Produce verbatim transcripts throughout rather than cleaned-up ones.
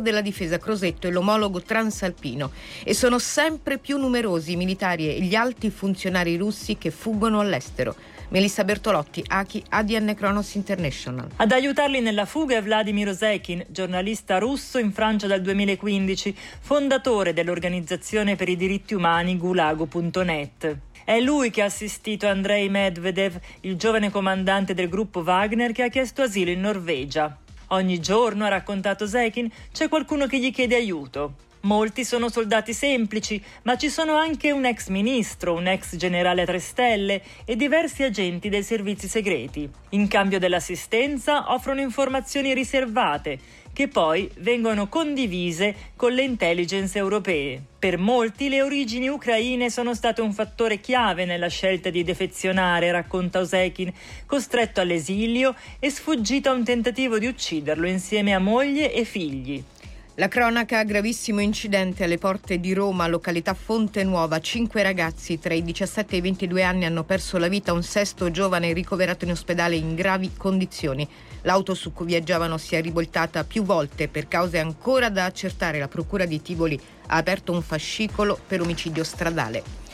della difesa Crosetto e l'omologo transalpino, e sono sempre più numerosi i militari e gli alti funzionari russi che fuggono all'estero. Melissa Bertolotti, A K I, A D N Kronos International. Ad aiutarli nella fuga è Vladimir Osechkin, giornalista russo in Francia dal duemilaquindici, fondatore dell'organizzazione per i diritti umani Gulago punto net. È lui che ha assistito Andrei Medvedev, il giovane comandante del gruppo Wagner che ha chiesto asilo in Norvegia. Ogni giorno, ha raccontato Osechkin, c'è qualcuno che gli chiede aiuto. Molti sono soldati semplici, ma ci sono anche un ex ministro, un ex generale a tre stelle e diversi agenti dei servizi segreti. In cambio dell'assistenza offrono informazioni riservate, che poi vengono condivise con le intelligence europee. Per molti le origini ucraine sono state un fattore chiave nella scelta di defezionare, racconta Osechkin, costretto all'esilio e sfuggito a un tentativo di ucciderlo insieme a moglie e figli. La cronaca, gravissimo incidente alle porte di Roma, località Fonte Nuova. Cinque ragazzi tra i diciassette e i ventidue anni hanno perso la vita, un sesto giovane ricoverato in ospedale in gravi condizioni. L'auto su cui viaggiavano si è rivoltata più volte. Per cause ancora da accertare, la procura di Tivoli ha aperto un fascicolo per omicidio stradale.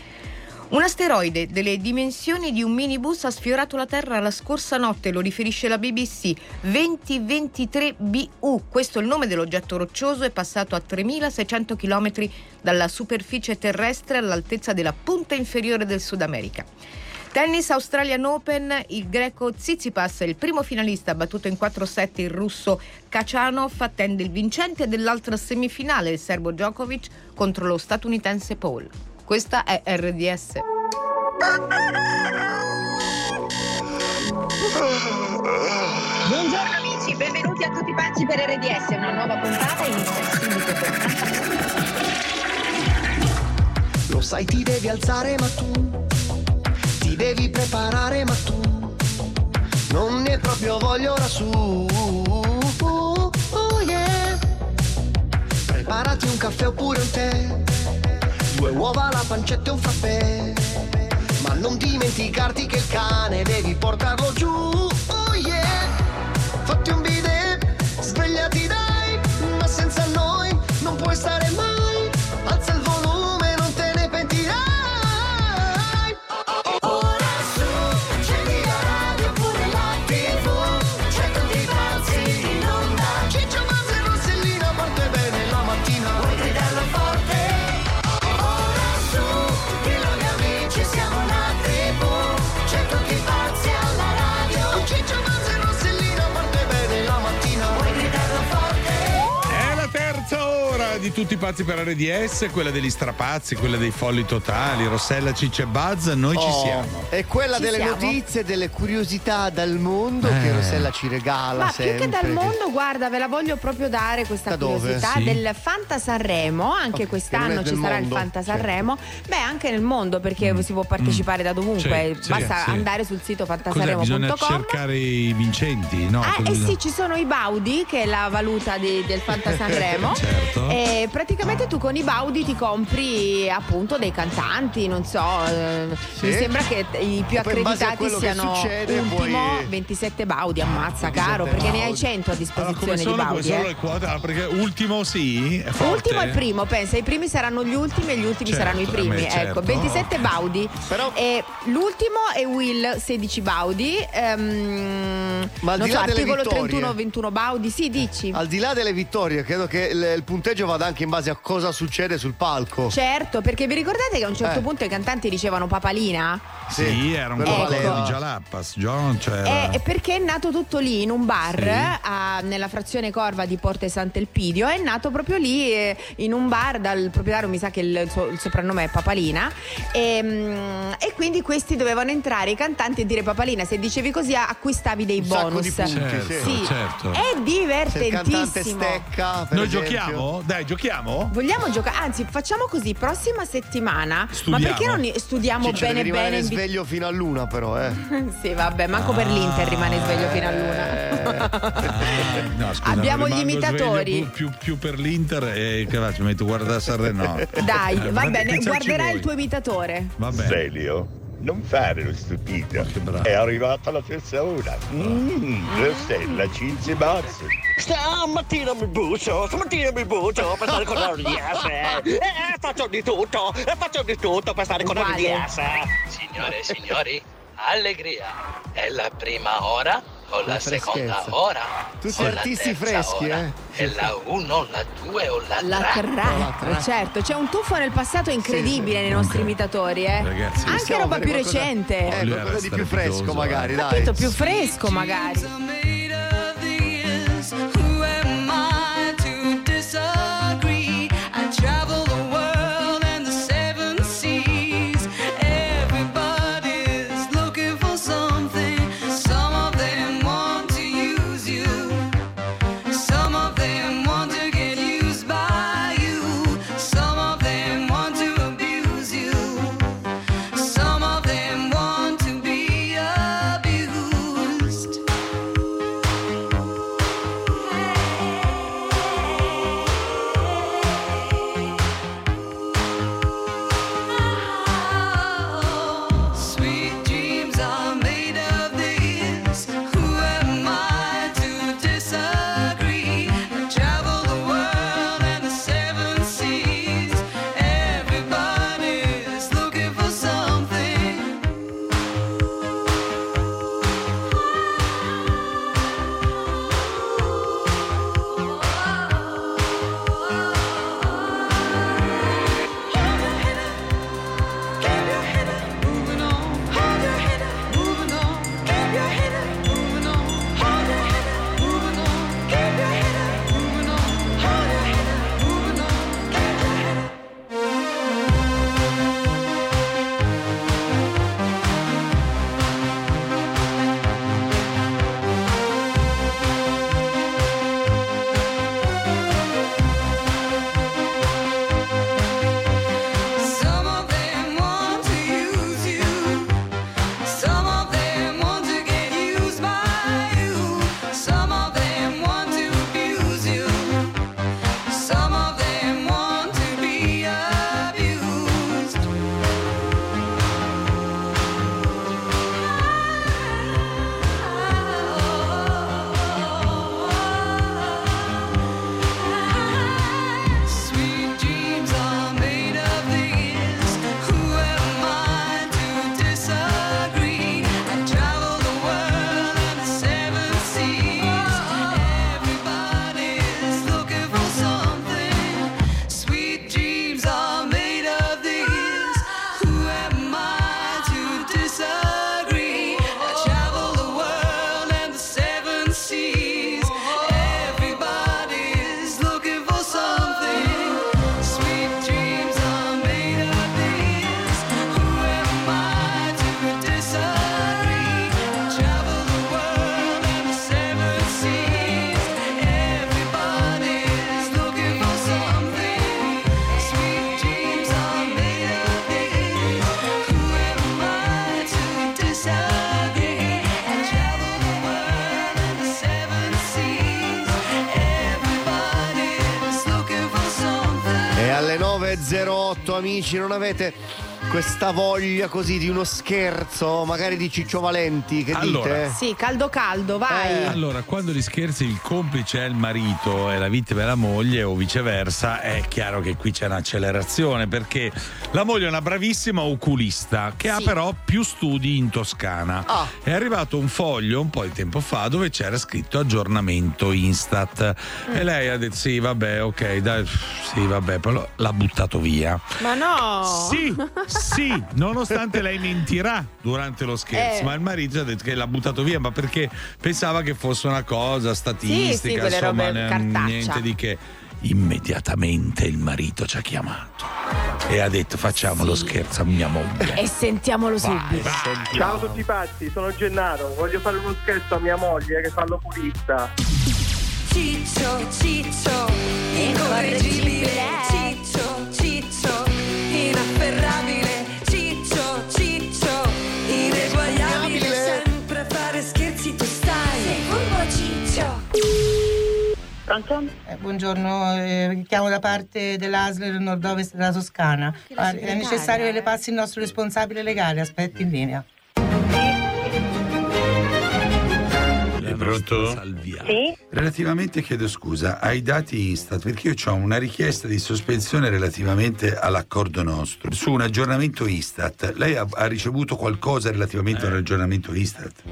Un asteroide delle dimensioni di un minibus ha sfiorato la Terra la scorsa notte, lo riferisce la B B C. duemilaventitré B U, questo è il nome dell'oggetto roccioso, è passato a tremilaseicento chilometri dalla superficie terrestre all'altezza della punta inferiore del Sud America. Tennis Australian Open, il greco Tsitsipas, il primo finalista, battuto in quattro set il russo Kachanov, attende il vincente dell'altra semifinale, il serbo Djokovic contro lo statunitense Paul. Questa è R D S. Buongiorno amici, benvenuti a tutti i pazzi per R D S, una nuova puntata inizia subito per... Lo sai, ti devi alzare ma tu, ti devi preparare ma tu, non ne proprio voglio lassù. Oh, oh yeah. Preparati un caffè oppure un tè, due uova, la pancetta e un frappè, ma non dimenticarti che il cane devi portarlo giù. Oh yeah, fatti un bidet, svegliati dai, ma senza noi non puoi stare mai. Alza il volume, non te ne pentirai. Ora su, accendi la radio oppure la tivù, c'è tutti i pazzi in onda. Ciccio Valenti e Rossellino, parte bene la mattina, vuoi gridarlo forte? Di tutti i pazzi per R D S, quella degli strapazzi, quella dei folli totali, Rossella, Ciccio e Buzz, noi oh, ci siamo. E quella ci delle siamo. Notizie, delle curiosità dal mondo eh. che Rossella ci regala. Ma sempre. Più che dal mondo, guarda, ve la voglio proprio dare questa da curiosità sì. del Fantasanremo. Anche okay, quest'anno ci sarà mondo. Il Fantasanremo. Certo. Beh, anche nel mondo, perché mm. si può partecipare mm. da dovunque. C'è, Basta c'è. andare sul sito fantasanremo punto com. Bisogna cercare i vincenti, no? Ah, eh sì, ci sono i Baudi, che è la valuta di, del Fantasanremo. Certo. E E praticamente tu con i Baudi ti compri appunto dei cantanti, non so, sì. mi sembra che i più accreditati siano succede, ultimo poi... ventisette Baudi, ammazza caro, perché Baudi. Ne hai cento a disposizione, allora, sono, di Baudi. Sono eh. le quote, ah, perché ultimo sì, è forte. Ultimo e primo, pensa, i primi saranno gli ultimi e gli ultimi certo, saranno i primi, me, certo. ecco, ventisette Baudi. Però... E l'ultimo è Will, sedici Baudi, um, ma al non di so, là articolo vittorie. trentuno ventuno Baudi, sì, dici. Al di là delle vittorie, credo che il punteggio vada anche in base a cosa succede sul palco. Certo, perché vi ricordate che a un certo eh. punto i cantanti dicevano Papalina? Sì, sì, era un po' ecco. di Gialappas, John, cioè... è, è perché è nato tutto lì in un bar sì. a, nella frazione Corva di Porto Sant'Elpidio, è nato proprio lì eh, in un bar dal proprietario, mi sa che il, so, il soprannome è Papalina, e, mh, e quindi questi dovevano entrare i cantanti e dire Papalina, se dicevi così acquistavi dei un bonus. Sacco di punti, certo, sì. certo. È divertentissimo. Se il cantante stecca, per noi esempio. Giochiamo? Dai, giochiamo? Vogliamo giocare? Anzi, facciamo così, prossima settimana. Studiamo. Ma perché non studiamo Ciccio bene bene? In... sveglio fino all'una però, eh. sì, vabbè, manco ah, per l'Inter rimane sveglio eh... fino all'una. Ah, no, scusa, abbiamo gli imitatori. Più, più per l'Inter e che faccio? Metto guarda Sanremo. Dai, eh, va bene, guarderai il tuo imitatore. Va bene. Sveglio. non fare lo stupito, è arrivata la persona. Mmm, lo stella Cinzia Bazzi. Stamattina mi bucio, stamattina mi bucio per stare con R D S. E faccio di tutto, e faccio di tutto per stare con R D S. Signore e signori, allegria. È la prima ora o la, la seconda ora? Tutti o artisti freschi, ora, eh? È la uno, la due o la, la tre? La tre, certo. C'è un tuffo nel passato incredibile, sì, nei nostri imitatori, eh? Ragazzi, anche roba più qualcosa, recente. Eh, qualcosa di più fresco, magari, dai. Capito, più fresco, magari. Amici, non avete questa voglia così di uno scherzo, magari di Ciccio Valenti, che allora, dite? Sì, caldo caldo, vai. Eh, allora, quando gli scherzi il complice è il marito e la vittima è la moglie o viceversa, è chiaro che qui c'è un'accelerazione, perché la moglie è una bravissima oculista che sì. ha però più studi in Toscana. Oh. È arrivato un foglio un po' di tempo fa dove c'era scritto aggiornamento Istat mm. e lei ha detto sì, vabbè, ok, dai, sì, vabbè, però l'ha buttato via. Ma no! Sì, sì, nonostante lei mentirà durante lo scherzo, eh. ma il marito ha detto che l'ha buttato via, ma perché pensava che fosse una cosa statistica, sì, sì, insomma, n- niente di che. Immediatamente il marito ci ha chiamato e ha detto facciamo sì. lo scherzo a mia moglie e sentiamolo subito. Vai, vai. Ciao a tutti pazzi, sono Gennaro, voglio fare uno scherzo a mia moglie che fa l'oculista. Ciccio, Ciccio, incorreggibile, Ciccio, Ciccio, inafferrabile, Ciccio, Ciccio, ineguagliabile, sempre a fare scherzi tu stai, sei furbo Ciccio. Pronto? Eh, buongiorno, eh, richiamo da parte dell'A S L del nord-ovest della Toscana. Ah, è necessario che le passi il nostro responsabile legale, aspetti in linea. Pronto? Salvia. Sì? Relativamente chiedo scusa ai dati Istat, perché io ho una richiesta di sospensione relativamente all'accordo nostro su un aggiornamento Istat. Lei ha, ha ricevuto qualcosa relativamente eh. all'aggiornamento Istat?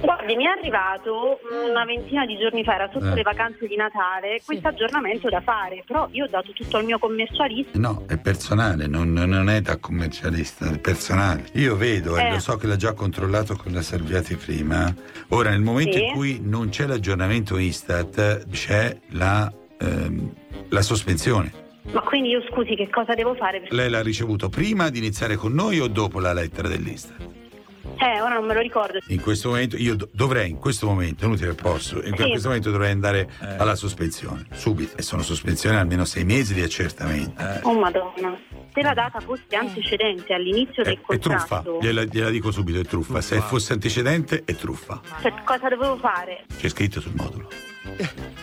Guardi, mi è arrivato una ventina di giorni fa, era sotto eh. le vacanze di Natale, sì. questo aggiornamento da fare, però io ho dato tutto al mio commercialista. No, è personale, non, non è da commercialista, è personale. Io vedo, eh. e lo so che l'ha già controllato con la Salviati prima, ora nel momento sì. in cui non c'è l'aggiornamento Istat, c'è la, ehm, la sospensione. Ma quindi io scusi, che cosa devo fare? Per... Lei l'ha ricevuto prima di iniziare con noi o dopo la lettera dell'Istat? Eh, ora non me lo ricordo. In questo momento, io dovrei, in questo momento, non che posso, in sì. questo momento dovrei andare eh. alla sospensione, subito. E sono sospensione almeno sei mesi di accertamento. Eh. Oh madonna, se la data fosse antecedente all'inizio eh, del contratto... È truffa, gliela, gliela dico subito, è truffa. truffa. Se fosse antecedente, è truffa. Cioè, cosa dovevo fare? C'è scritto sul modulo.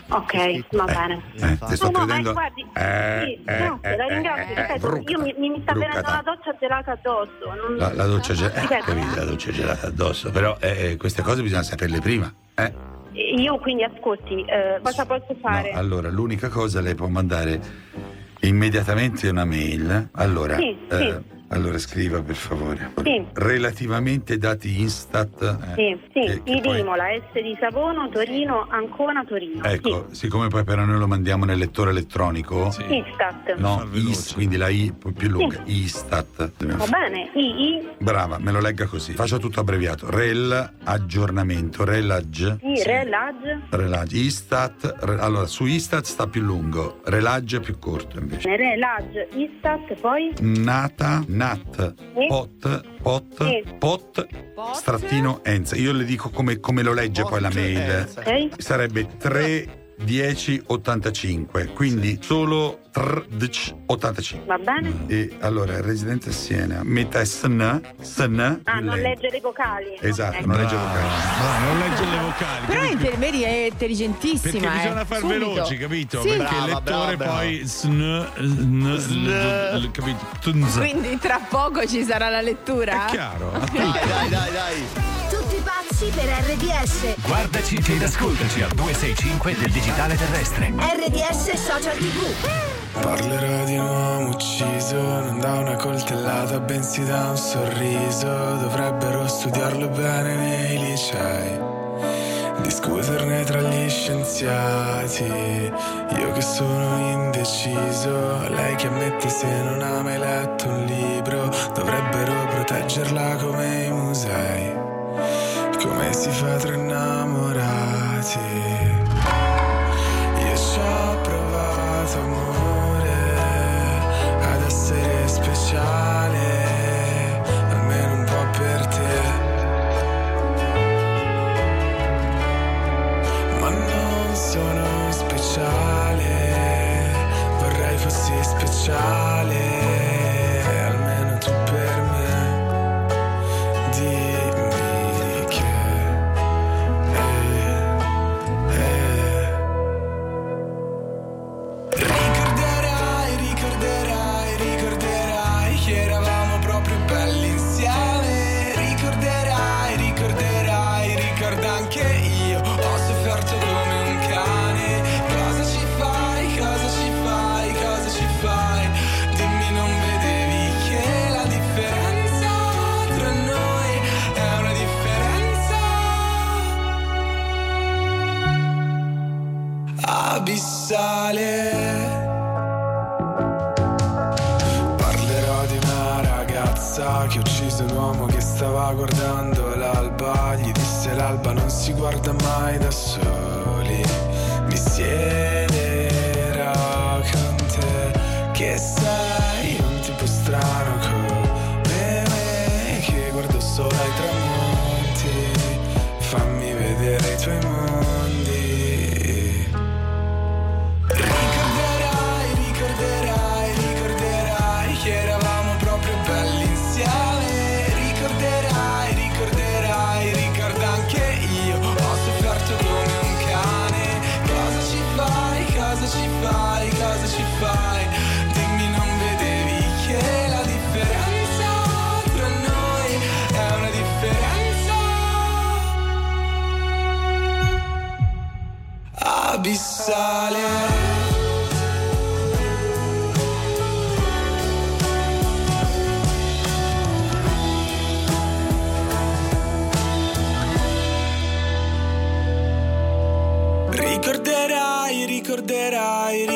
Ok, va bene. Eh, eh, ti sto no, credendo... no, ma guardi, eh, sì, grazie, eh, la ringrazio. Eh, brucata, io mi, mi sta brucata. venendo la doccia gelata addosso. Non... La, la doccia gelata, eh, capito, la doccia gelata addosso, però eh, queste cose bisogna saperle prima. Eh. Io quindi ascolti, eh, cosa posso fare? No, allora, l'unica cosa, lei può mandare immediatamente una mail. Allora, sì, eh, sì. Allora scriva per favore. Sì. Relativamente ai dati Istat. Eh, sì, sì. Che, che Idimola, poi... S di Savono, Torino, Ancona, Torino. Ecco, sì. siccome poi però noi lo mandiamo nel lettore elettronico. Sì. Istat. No, Is, quindi la I più lunga. Sì. Istat. Va bene, I, I. Brava, me lo legga così. Faccio tutto abbreviato. Rel aggiornamento. Relage. Sì, sì. Relage. Relage. Istat. Re... Allora, su Istat sta più lungo. Relage più corto invece. Relage, Istat, poi. Nata. Nat, sì. pot, pot, sì. pot, pot, strattino, enza. Io le dico come, come lo legge pot, poi la mail. Okay. Sarebbe tre, dieci, ottantacinque, quindi sì. solo ottantacinque. Va bene. E allora, residente a Siena, metta sn, sn. Ah, non legge le vocali. Esatto, okay. non legge le vocali. Ah, non legge le vocali. Però l'infermeria è intelligentissima. Perché eh. bisogna far Subito. veloci, capito? Sì. Perché brava, il lettore brava. poi sn, sn, sn, capito? Tunza. Quindi tra poco ci sarà la lettura. È chiaro. Okay. Dai, dai, dai, dai. Tutti pazzi per R D S. Guardaci ed ascoltaci al duecentosessantacinque del digitale terrestre. R D S Social tivù. Parlerò di un uomo ucciso, non da una coltellata, bensì da un sorriso. Dovrebbero studiarlo bene nei licei, discuterne tra gli scienziati. Io che sono indeciso, lei che ammette se non ha mai letto un libro. Dovrebbero proteggerla come i musei, come si fa tra innamorati. Io ci ho provato amore ad essere speciale, almeno un po' per te, ma non sono speciale, vorrei fossi speciale, almeno tu per me. Dimmi che eh, eh. ricorderai, ricorderai che eravamo proprio belli insieme. Ricorderai, ricorderai, ricorda anche io. Ho sofferto come un cane. Cosa ci fai, cosa ci fai, cosa ci fai? Dimmi, non vedevi che la differenza tra noi è una differenza abissale. Che ha ucciso un uomo che stava guardando l'alba. Gli disse l'alba non si guarda mai da soli. Mi siederò con te, che sei un tipo strano come me, che guardo solo ai tramonti. Fammi vedere i tuoi mondi. Ricorderai, ricorderai, ricorderai che eravamo proprio belli. Ricorderai, ricorderai, ricorda anche io. Ho sofferto come un cane. Cosa ci fai?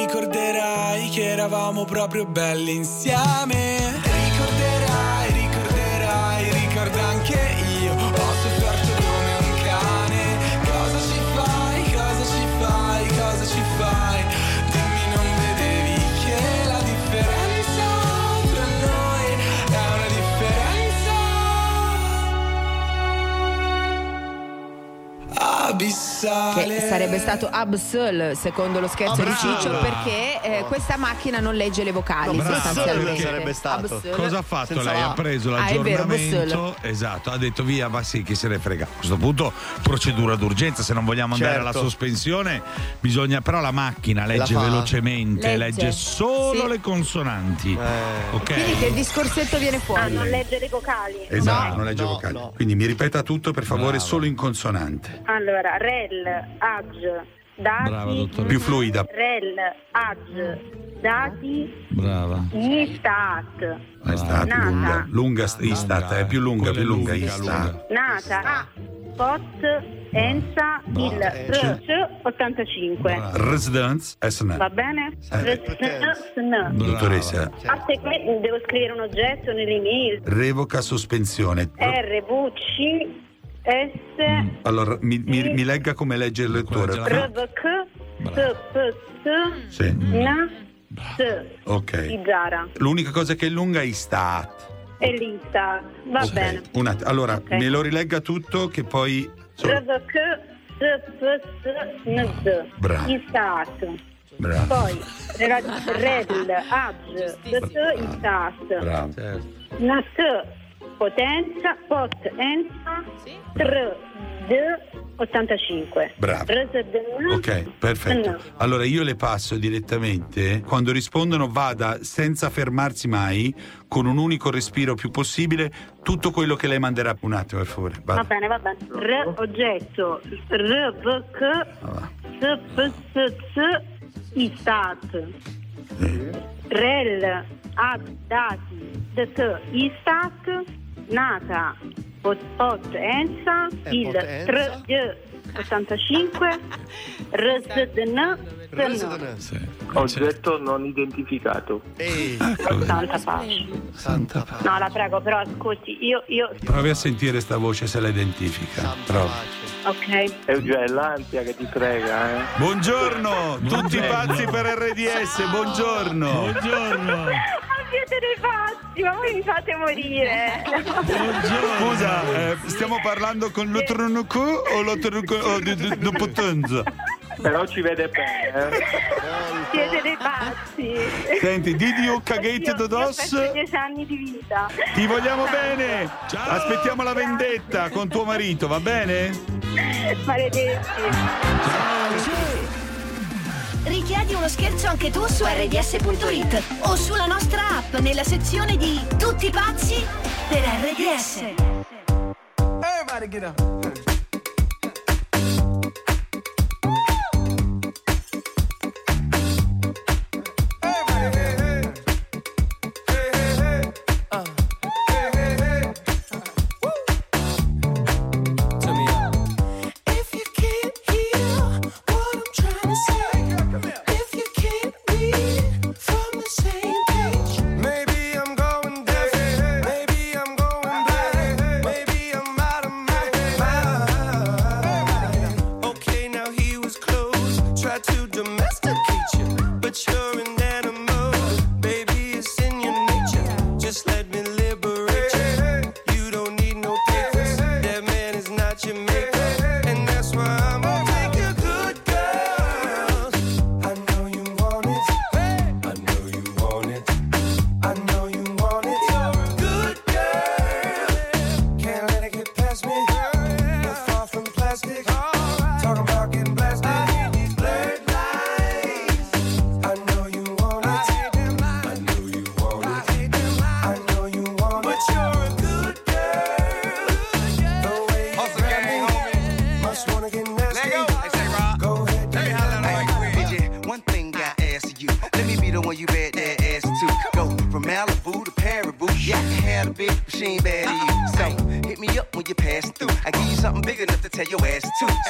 ricorderai che eravamo proprio belli insieme. Ricorderai, ricorderai, ricordo anche io. Ho sofferto come un cane. Cosa ci fai, cosa ci fai, cosa ci fai? Dimmi, non vedevi che la differenza tra noi è una differenza abissale. Che sarebbe stato Absol secondo lo scherzo oh, di Ciccio, perché eh, questa macchina non legge le vocali, no, sostanzialmente sarebbe stato. Absol. Cosa ha fatto? Senza lei la... ha preso l'aggiornamento, ah, esatto, ha detto via, va, sì, chi se ne frega. A questo punto procedura d'urgenza, se non vogliamo andare certo. alla sospensione, bisogna, però la macchina legge la velocemente, legge, legge solo sì. le consonanti. Eh. Okay. Quindi che il discorsetto viene fuori. Ah, non legge le vocali. Esatto, no, non legge no, vocali. No. Quindi mi ripeta tutto per favore, bravo, solo in consonante. Allora, re Ag, dati. Brava, più fluida. Rel, Ag, dati. Brava. Istat. Ah, Istat, nata. Lunga, lunga Istat, è più lunga, più lunga, lunga Istat. Nata, a, pot, ensa, il R C ottantacinque. Residence, S N. Va bene? R S N. Dottoressa. A seguire devo scrivere un oggetto nell'email. Revoca sospensione. R V C. S. Allora mi, mi, mi legga come legge il lettore. Sì. Ok. L'unica cosa che è lunga è Istat. È l'Istat. Va okay. bene. Un att- allora okay. me lo rilegga tutto che poi. Bravo. Istat. Bravo. Poi Red Abs Istat. Nat. Potenza, pot, enza, sì. tr, d, ottantacinque. Bravo. Ok, perfetto. Allora io le passo direttamente, quando rispondono vada senza fermarsi mai, con un unico respiro più possibile, tutto quello che lei manderà. Un attimo, per favore. Vada. Va bene, va bene. R, oggetto, r, v, c, s, p, s, s, istat. Rel, ad, dati, d, istat. Nata, pot, pot enza, il tre ottantacinque, R S D N, oggetto non identificato. Ehi. Ecco. Santa pace. Santa pace. No, la prego, però ascolti, io, io... provi a sentire sta voce se la identifica. Prova. Ok. È già l'ansia che ti prega, eh. Buongiorno, tutti pazzi per R D S, buongiorno. Buongiorno. Siete dei pazzi, ma voi mi fate morire. Scusa, eh, stiamo parlando con l'otrunuco o l'otrunuco o di, di, di Potenza? Però ci vede bene. Siete dei pazzi. Senti, Didi o Cagate Dodos? Ho dieci anni di vita. Ti vogliamo bene. Ciao. Aspettiamo la vendetta Ciao. Con tuo marito, va bene? Maledetti. Ciao. Richiedi uno scherzo anche tu su R D S punto it o sulla nostra app nella sezione di Tutti pazzi per R D S. Everybody get up.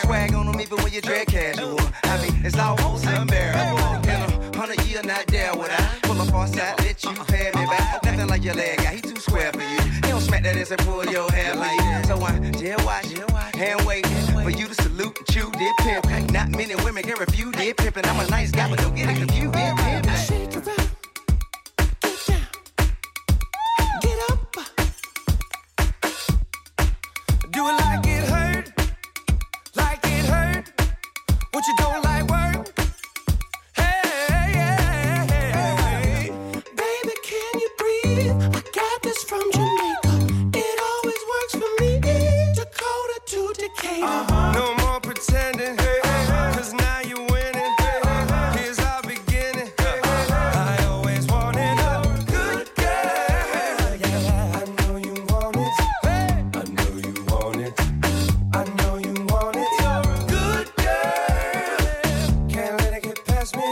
Swag on them even when you dread casual. I mean, it's almost embarrassing. In a Hundred years not there when I pull up on side, let you pay me back. Nothing like your leg guy, he too square for you. He don't smack that ass and pull your hair like that. So I just watch, hand wait for you to salute and chew dip pimp. Not many women can refuse dip pimp, and I'm a nice guy, but don't get it confused. Shake it up, get down, get up. Do it like it hurt, like it hurt. What you don't like work? Hey, hey, hey, hey, baby, can you breathe? I got this from Jamaica. It always works for me. Dakota to Decatur. Uh-huh. No more pretending, hey, uh-huh. 'Cause now you winning. Hey, uh-huh. Here's our beginning. Hey, uh-huh. I always wanted a good girl. Yeah, I know you want it. Hey, I know you want it. I know you want it. You're a good girl. Can't let it get past me.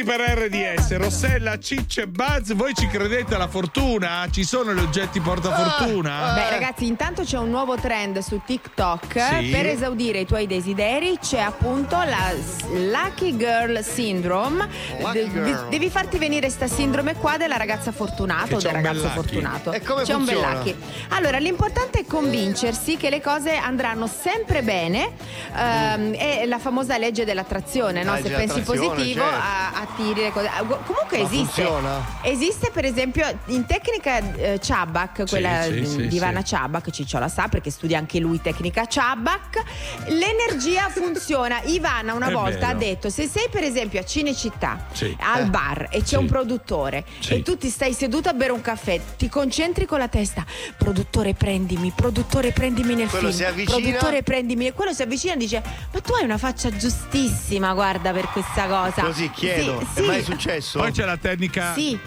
Per R D S, Rossella, Ciccio e Buzz, voi ci credete alla fortuna? Ci sono gli oggetti portafortuna? Beh ragazzi, intanto c'è un nuovo trend su TikTok, sì. Per esaudire i tuoi desideri c'è appunto la Lucky Girl Syndrome. Lucky girl. De- devi farti venire sta sindrome qua della ragazza fortunata o del ragazzo fortunato. E come c'è funziona? Un bel lucky. Allora, l'importante è convincersi che le cose andranno sempre bene, ehm, è la famosa legge dell'attrazione, no? Se pensi positivo, certo. a, a tiri le cose. Comunque ma esiste funziona. Esiste per esempio in tecnica eh, Ciabac, quella sì, sì, di sì, Ivana sì. Ciabac, Ciccio la sa perché studia anche lui tecnica Ciabac. L'energia funziona. Ivana una è volta vero. Ha detto, se sei per esempio a Cinecittà, sì. al eh. bar e c'è sì. un produttore sì. e tu ti stai seduto a bere un caffè, ti concentri con la testa, produttore prendimi, produttore prendimi nel quello film, si avvicina. Produttore prendimi, quello si avvicina e dice, ma tu hai una faccia giustissima, guarda, per questa cosa. Così chiedo. Sì. Sì. È mai successo? Poi c'è la tecnica sì.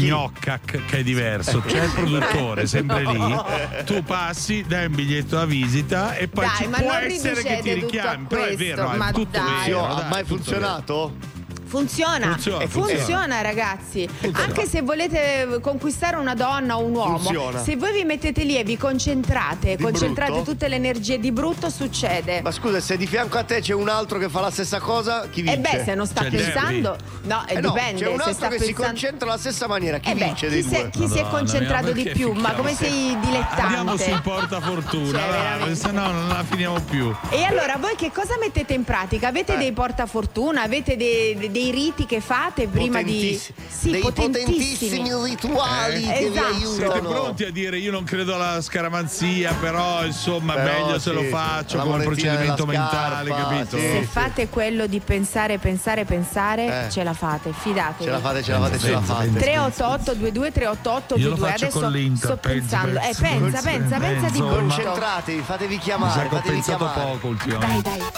gnocca, che è diverso. C'è il produttore sempre lì. Tu passi, dai un biglietto a visita e poi dai, ci può essere che ti richiami. Però è vero, ma è tutto dai. Vero. Ha mai funzionato? Vero. Funziona, funziona, funziona, funziona ragazzi. Funziona. Anche se volete conquistare una donna o un uomo, funziona. Se voi vi mettete lì e vi concentrate, di concentrate brutto. Tutte le energie di brutto, succede. Ma scusa, se di fianco a te c'è un altro che fa la stessa cosa, chi vince? E beh, se non sta c'è pensando, no, eh no, dipende. C'è un altro se sta che pensando... si concentra alla stessa maniera, chi eh beh, vince? Chi, dei si, due? Chi Madonna, si è concentrato di più? Ma come se... sei dilettante? Andiamo sul portafortuna, cioè, se no non la finiamo più. E allora voi che cosa mettete in pratica? Avete eh. dei portafortuna? Avete dei, dei riti che fate prima Potentissi- di sì, dei potentissimi, potentissimi rituali eh, che esatto. vi aiutano. Siete pronti a dire io non credo alla scaramanzia, però insomma però meglio sì, se lo faccio come un procedimento mentale, scarpa, capito? Sì, se sì. fate quello di pensare, pensare, pensare, eh. ce la fate, fidatevi. Ce la fate, ce la fate, ce la fate. tre otto otto due due tre otto otto due due Adesso sto pensando, eh, pensa, pensa, pensa di brutto. Concentratevi, fatevi chiamare, fatevi chiamare. Ho pensato poco ultimamente. Dai, dai.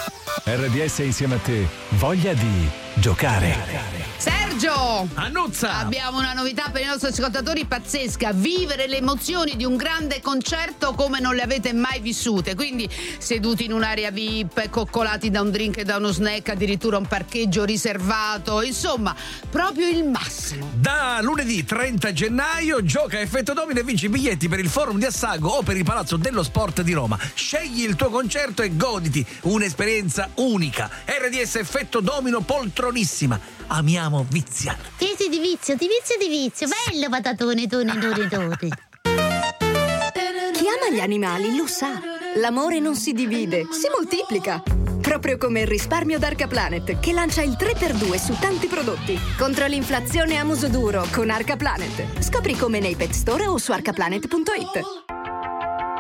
R D S insieme a te. Voglia di giocare. Sergio Annuzza, abbiamo una novità per i nostri ascoltatori pazzesca: vivere le emozioni di un grande concerto come non le avete mai vissute. Quindi seduti in un'area V I P, coccolati da un drink e da uno snack, addirittura un parcheggio riservato, insomma proprio il massimo. Da lunedì trenta gennaio gioca Effetto Domino e vinci biglietti per il Forum di Assago o per il Palazzo dello Sport di Roma. Scegli il tuo concerto e goditi un'esperienza unica. R D S Effetto Domino poltronissima, amiamo Vizia. Sì, sì, di vizio, di vizio, di vizio. Bello patatone, tone, tone, tone. Chi ama gli animali lo sa. L'amore non si divide, si moltiplica. Proprio come il risparmio Arca Planet, che lancia il tre per due su tanti prodotti. Contro l'inflazione a muso duro con Arca Planet. Scopri come nei pet store o su arcaplanet punto it.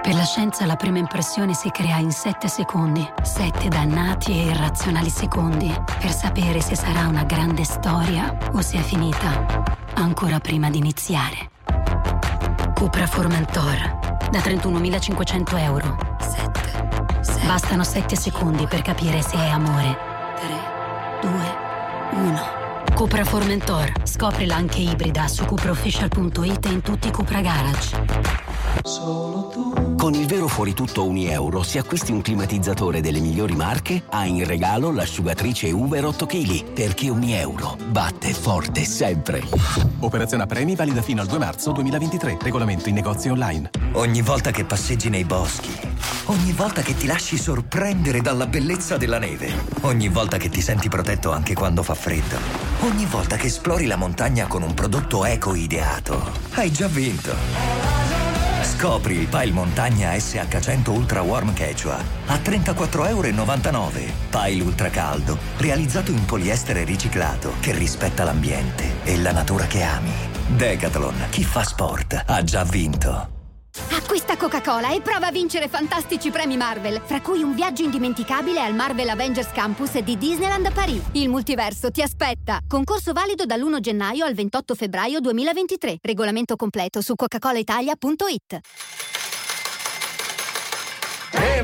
Per la scienza la prima impressione si crea in sette secondi, sette dannati e irrazionali secondi, per sapere se sarà una grande storia o se è finita ancora prima di iniziare. Cupra Formentor, da trentunomilacinquecento euro. sette, sei, bastano sette secondi per capire se è amore. tre, due, uno. Cupra Formentor, scoprila anche ibrida su cupra official punto it e in tutti i Cupra Garage. Solo tu. Con il vero fuori tutto un euro, se acquisti un climatizzatore delle migliori marche, hai in regalo l'asciugatrice Hoover otto chili, perché un euro batte forte sempre. Operazione a premi valida fino al due marzo duemilaventitré. Regolamento in negozio online. Ogni volta che passeggi nei boschi, ogni volta che ti lasci sorprendere dalla bellezza della neve, ogni volta che ti senti protetto anche quando fa freddo, ogni volta che esplori la montagna con un prodotto eco ideato, hai già vinto. Scopri il Pile Montagna S H cento Ultra Warm Quechua a trentaquattro virgola novantanove euro. Pile Ultra Caldo, realizzato in poliestere riciclato che rispetta l'ambiente e la natura che ami. Decathlon, chi fa sport ha già vinto. Acquista Coca-Cola e prova a vincere fantastici premi Marvel, fra cui un viaggio indimenticabile al Marvel Avengers Campus di Disneyland Paris. Il multiverso ti aspetta. Concorso valido dall'primo gennaio al ventotto febbraio duemilaventitré. Regolamento completo su coca cola italia punto it.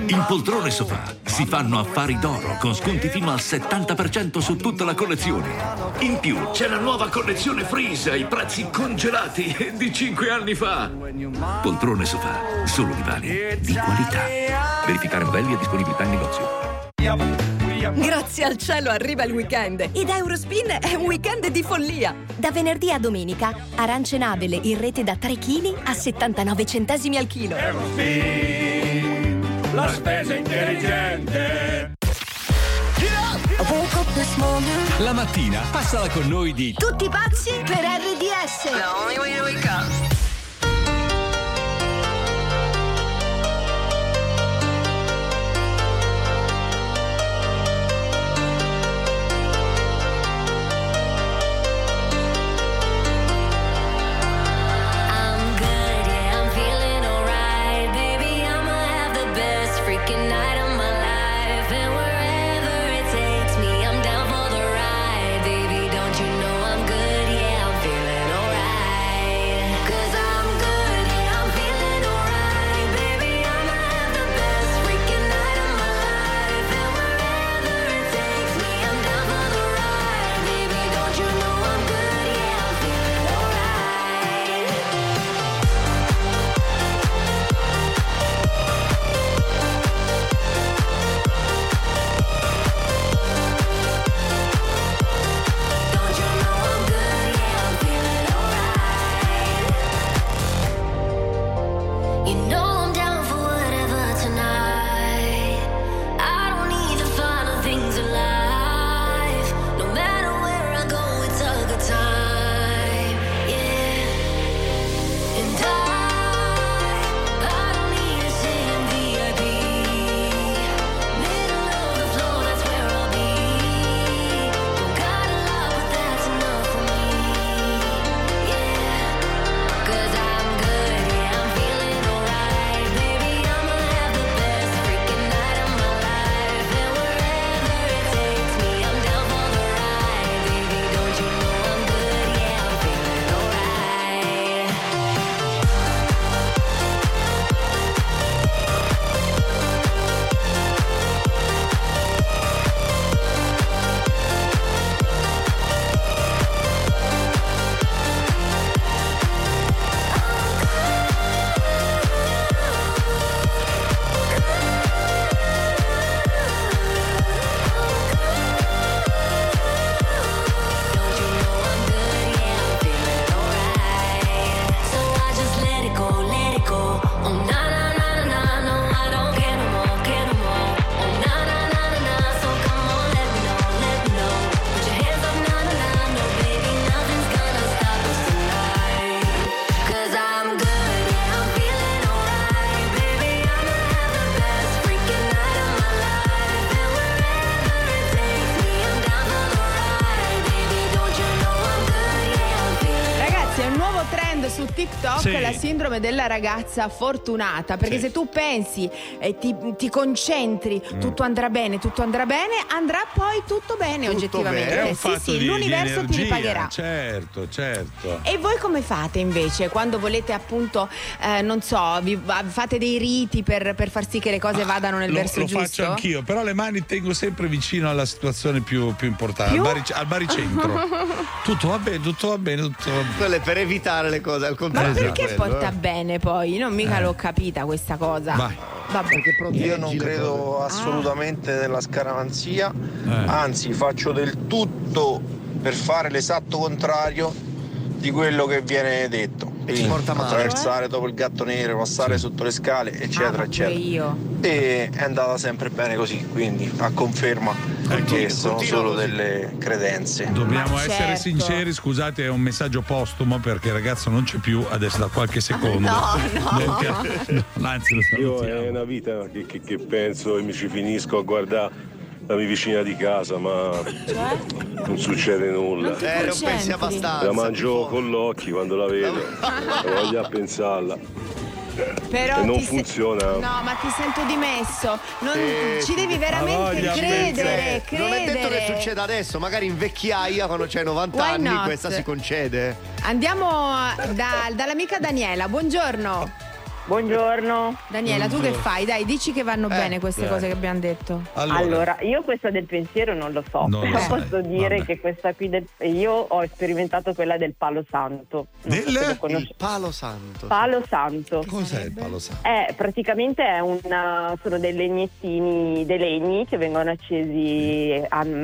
In Poltrone Sofà si fanno affari d'oro con sconti fino al settanta per cento su tutta la collezione. In più c'è la nuova collezione Freeze ai prezzi congelati di cinque anni fa. Poltrone Sofà, solo divani di qualità. Verificare modelli e disponibilità in negozio. Grazie al cielo arriva il weekend e da Eurospin è un weekend di follia. Da venerdì a domenica, arance nabele in rete da tre chili a settantanove centesimi al chilo. Eurospin, la spesa intelligente. La mattina, passala con noi di Tutti pazzi per R D S. The only way to wake up. La sindrome della ragazza fortunata, perché sì, se tu pensi e eh, ti, ti concentri, mm. tutto andrà bene, tutto andrà bene, andrà poi tutto bene, tutto oggettivamente. Bene. Sì, sì, di, l'universo di energia, ti ripagherà. Certo, certo. E voi come fate invece quando volete, appunto, eh, non so, vi fate dei riti per, per far sì che le cose ah, vadano nel lo, verso lo giusto? Lo faccio anch'io, però le mani tengo sempre vicino alla situazione più, più importante, più? Al, bari, al baricentro. Tutto va bene, tutto va bene, tutto va bene. Quello è per evitare le cose al contrario. perché quello, porta eh? bene poi? Non mica eh. l'ho capita questa cosa. Vai. Perché proprio io non credo assolutamente ah. nella scaramanzia, eh. anzi faccio del tutto per fare l'esatto contrario di quello che viene detto. Quindi, porta male, attraversare eh? dopo il gatto nero, passare sì. sotto le scale, eccetera, ah, eccetera. Io. E è andata sempre bene così, quindi a conferma che sono solo così. delle credenze. Dobbiamo Ma essere certo. sinceri, scusate, è un messaggio postumo perché il ragazzo non c'è più adesso da qualche secondo. No, no. Perché, no anzi, lo io è una vita che, che, che penso e mi ci finisco a guardare la mia vicina di casa, ma cioè? non succede nulla. Non eh, non pensi abbastanza. La mangio con l'occhio quando la vedo, non voglio a pensarla. Però e non funziona. Se... No, ma ti sento dimesso. Non... Eh, ci devi veramente credere, credere. Non è detto che succeda adesso, magari in vecchiaia quando c'hai novanta anni questa si concede. Andiamo da, dall'amica Daniela. Buongiorno. Buongiorno. Daniela, tu che fai? Dai, dici che vanno eh, bene queste eh. cose che abbiamo detto. Allora, allora io questa del pensiero non lo so, non però lo posso dire Vabbè. che questa qui del... io ho sperimentato quella del Palo Santo. Del so conosce... Palo Santo. Palo Santo. Cos'è il Palo Santo? Eh, praticamente è una sono dei legnettini, dei legni che vengono accesi,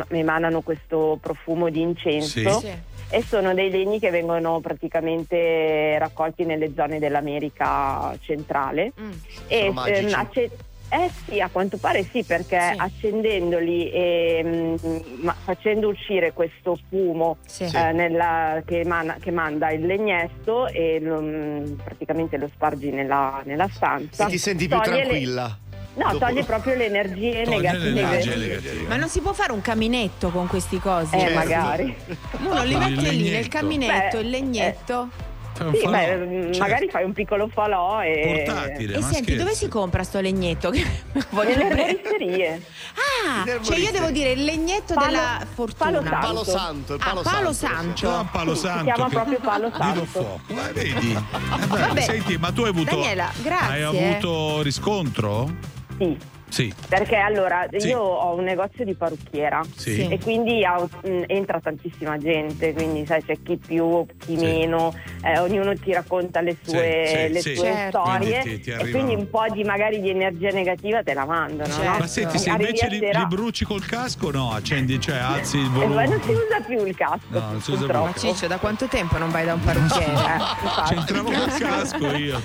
emanano questo profumo di incenso. Sì. Sì. E sono dei legni che vengono praticamente raccolti nelle zone dell'America centrale mm, e ehm, acce- eh sì, a quanto pare sì, perché sì. accendendoli e mh, ma facendo uscire questo fumo sì. eh, nella, che, emana, che manda il legnetto e lo, mh, praticamente lo spargi nella, nella stanza e ti senti più tranquilla. Le... No, Dopo toglie lo... proprio le energie negative. L'energia negativa. Ma non si può fare un caminetto con questi cosi? Eh, certo. magari. Uno li mette lì nel caminetto, beh, il legnetto. Eh. Sì, beh, certo. magari fai un piccolo falò e. Portatile, e senti, scherzi. dove si compra sto legnetto? Che voglio le erboristerie. Ah, le cioè io devo dire il legnetto Palo, della fortuna. Palo Santo. Palo Santo. Ah, Palo Santo. No, Palo sì, Santo si chiama che... proprio Palo Santo. Fuoco. Ma vedi. Eh, Vabbè. Senti, ma tu hai avuto. Daniela, grazie. Hai avuto riscontro? Sì. sì, perché allora sì. io ho un negozio di parrucchiera sì. e quindi ha, mh, entra tantissima gente, quindi sai c'è chi più, chi sì. meno, eh, ognuno ti racconta le sue, sì, sì, le sì. sue certo. storie quindi ti, ti e quindi un po' di magari di energia negativa te la mandano. Certo. No? Ma senti, se invece li, li bruci col casco, no, accendi, cioè alzi il volume. E non si usa più il casco. No, non si usa più. Ma Ciccio, da quanto tempo non vai da un parrucchiere? eh? C'entravo col casco io.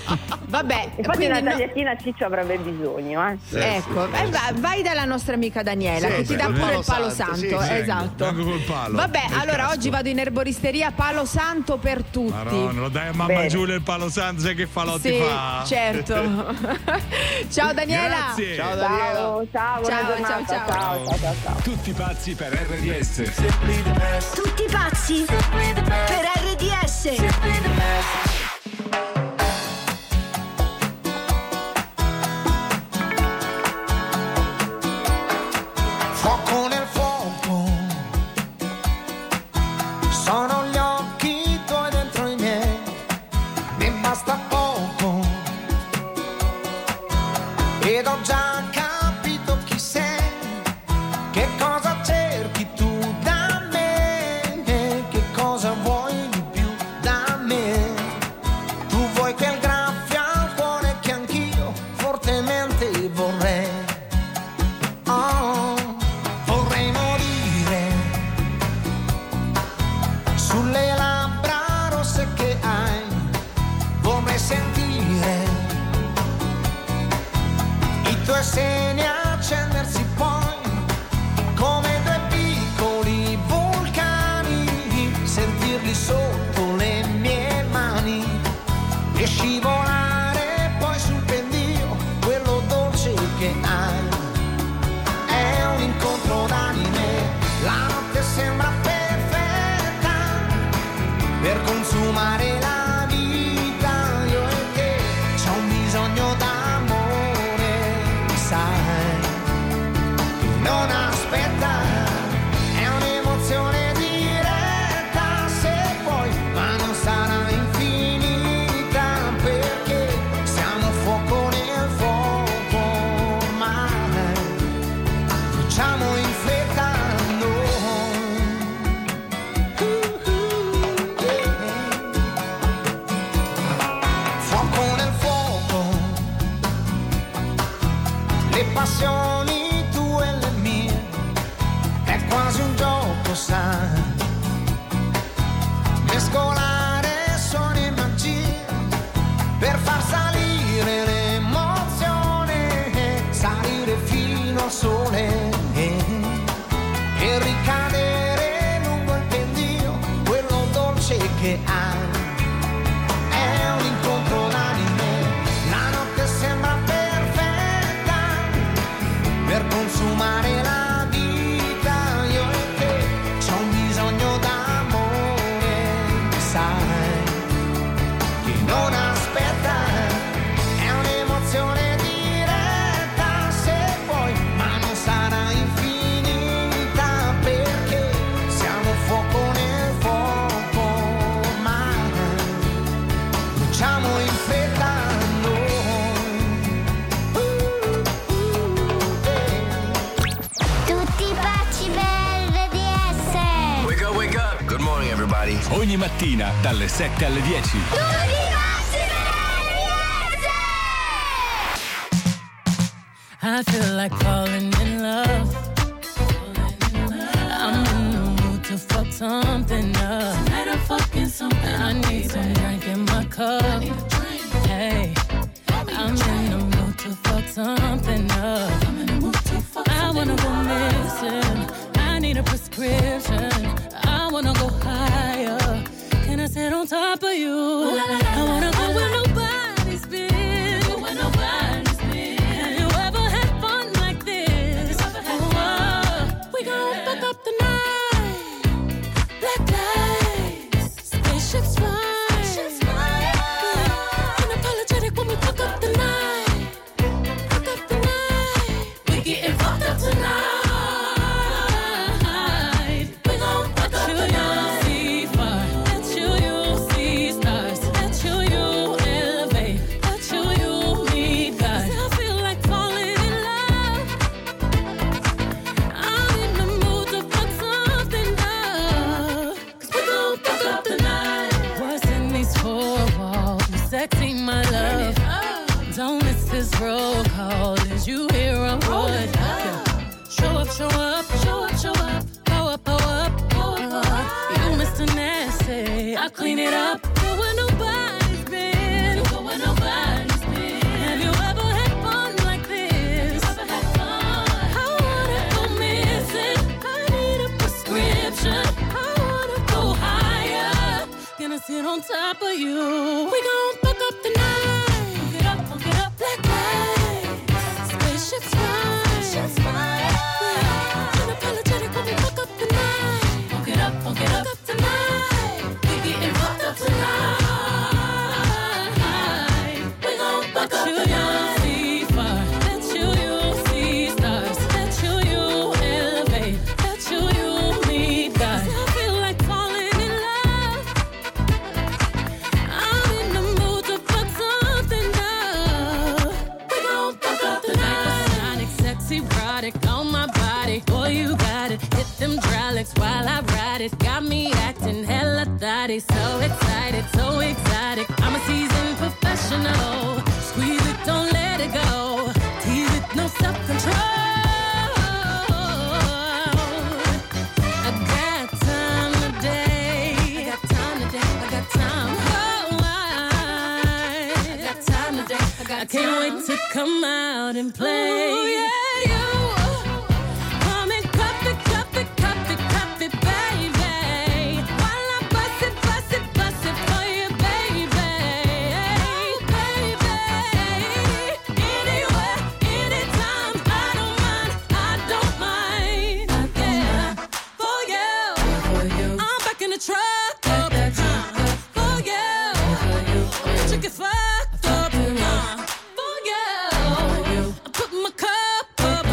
Vabbè, infatti una tagliatina no. Ciccio avrebbe bisogno, eh. Sì, ecco. Sì. Eh, va, vai dalla nostra amica Daniela sì, che ti dà pure il Palo Santo, Santo. Sì, esatto. Vengo, vengo col palo. Vabbè, il allora casco. Oggi vado in erboristeria Palo Santo per tutti. Maronna, dai a mamma Giulia il Palo Santo, sai che falotti sì, fa? Certo. Ciao Daniela. Grazie. Ciao Daniela. Ciao, ciao, ciao, ciao, ciao. Ciao, ciao, ciao, ciao. Tutti pazzi per R D S. Tutti pazzi per R D S. passioni tue e le mie, è quasi un gioco, sai, mescolare suoni e magie per far salire l'emozione, salire fino al sole e ricadere lungo il pendio, quello dolce che hai. Consumare la vita, io e te, c'ho un bisogno d'amore, sai, che non aspetta, è un'emozione diretta, se vuoi, ma non sarà infinita, perché siamo fuoco nel fuoco, ma luciamo in fretta. Ogni mattina dalle sette alle dieci. I feel like falling in love. I'm in the mood to fuck something up. I need some drink in my cup. Hey, I'm in the mood to fuck something up. I wanna go missing. I need a prescription. I wanna go higher. Can I sit on top of you? Ooh, la, la, la, I wanna go where nobody's been. Go where nobody's been. Have you ever had fun like this? Oh, oh. We gon' yeah. fuck up the night. Black lights, spaceships fly. Spaceships fly. Yeah. Unapologetic when we fuck up the night. Fuck up the night. We getting fucked up tonight. Roll call, did you hear a word? Show up, show up, show up, show up. Power, power, power, power. You Mister Nasty, I'll clean it up. Go where nobody's been. Go where nobody's been. Have you ever had fun like this? Ever had fun? I wanna go missing. I need a prescription. I wanna go higher. Gonna sit on top of you. We gon' fuck up the night. Spaceships fly, spaceships fly. Yeah. Unapologetic when we fuck up the night. Fuck it up, fuck it up, up tonight. We getting fucked up tonight. We gon' fuck up tonight. That you see far, that you you see stars, that you you elevate, that you you meet God. I feel like falling in love. I'm in the mood to fuck something up. We gon' fuck up tonight. Erotic on my body, boy you got it. Hit them drylicks while I ride it. Got me acting hella thotty, so excited, so exotic. I'm a seasoned professional. Squeeze it, don't let it go. Tease it, no self control. I got time today. I got time today. I got time. Oh, I, I got time today. I got I can't time. Wait to come out and play. Ooh, yeah. Fucked up, uh, for you. I put my cup up.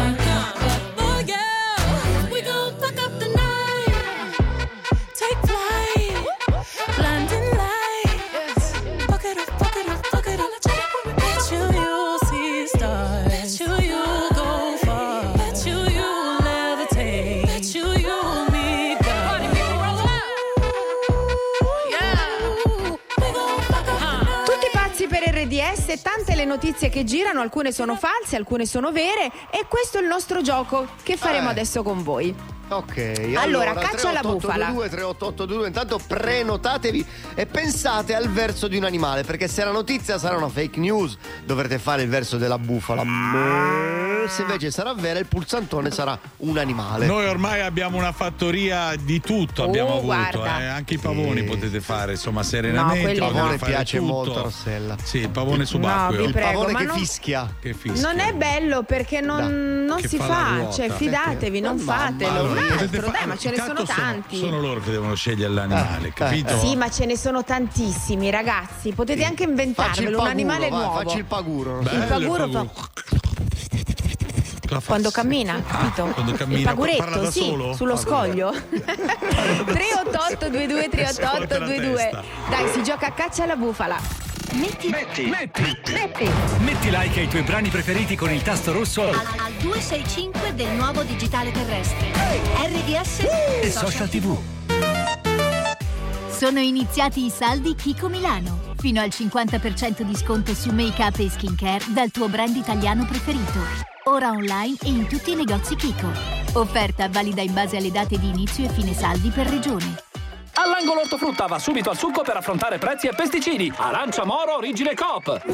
queste tante le notizie che girano, alcune sono false, alcune sono vere, e questo è il nostro gioco che faremo eh. adesso con voi. Ok, allora, allora caccia alla bufala. tre otto otto due due, intanto prenotatevi e pensate al verso di un animale, perché se la notizia sarà una fake news dovrete fare il verso della bufala. Se invece sarà vera, il pulsantone sarà un animale. Noi ormai abbiamo una fattoria di tutto, abbiamo oh, avuto eh, anche i pavoni, sì, potete fare insomma serenamente. No, il pavone piace tutto. molto a Rossella. Sì, il pavone subacqueo. No, il prego, pavone che, non... fischia. che fischia. Non è bello perché non, non si fa, fa. cioè fidatevi, non fatelo. Altro, fa- dai, ma ce ne sono tanti. Sono, sono loro che devono scegliere l'animale, eh, capito? Sì, ma ce ne sono tantissimi, ragazzi. Potete eh, anche inventarvelo, paguro, un animale vai, nuovo. Facci il paguro. Bello, il paguro, il paguro. Fa... Quando cammina, capito? Ah, quando cammina. Il paguretto, sì, solo? sullo Parla. scoglio. tre otto otto due due tre otto otto due due. Dai, si gioca a caccia alla bufala. Metti. Metti. Metti. Metti. Metti like ai tuoi brani preferiti con il tasto rosso al, al duecentosessantacinque del nuovo digitale terrestre. R D S uh, e Social tivù. Sono iniziati i saldi Kiko Milano. Fino al cinquanta per cento di sconto su make-up e skincare dal tuo brand italiano preferito. Ora online e in tutti i negozi Kiko. Offerta valida in base alle date di inizio e fine saldi per regione. All'angolo ortofrutta va subito al succo per affrontare prezzi e pesticidi. Arancia Moro Origine Coop.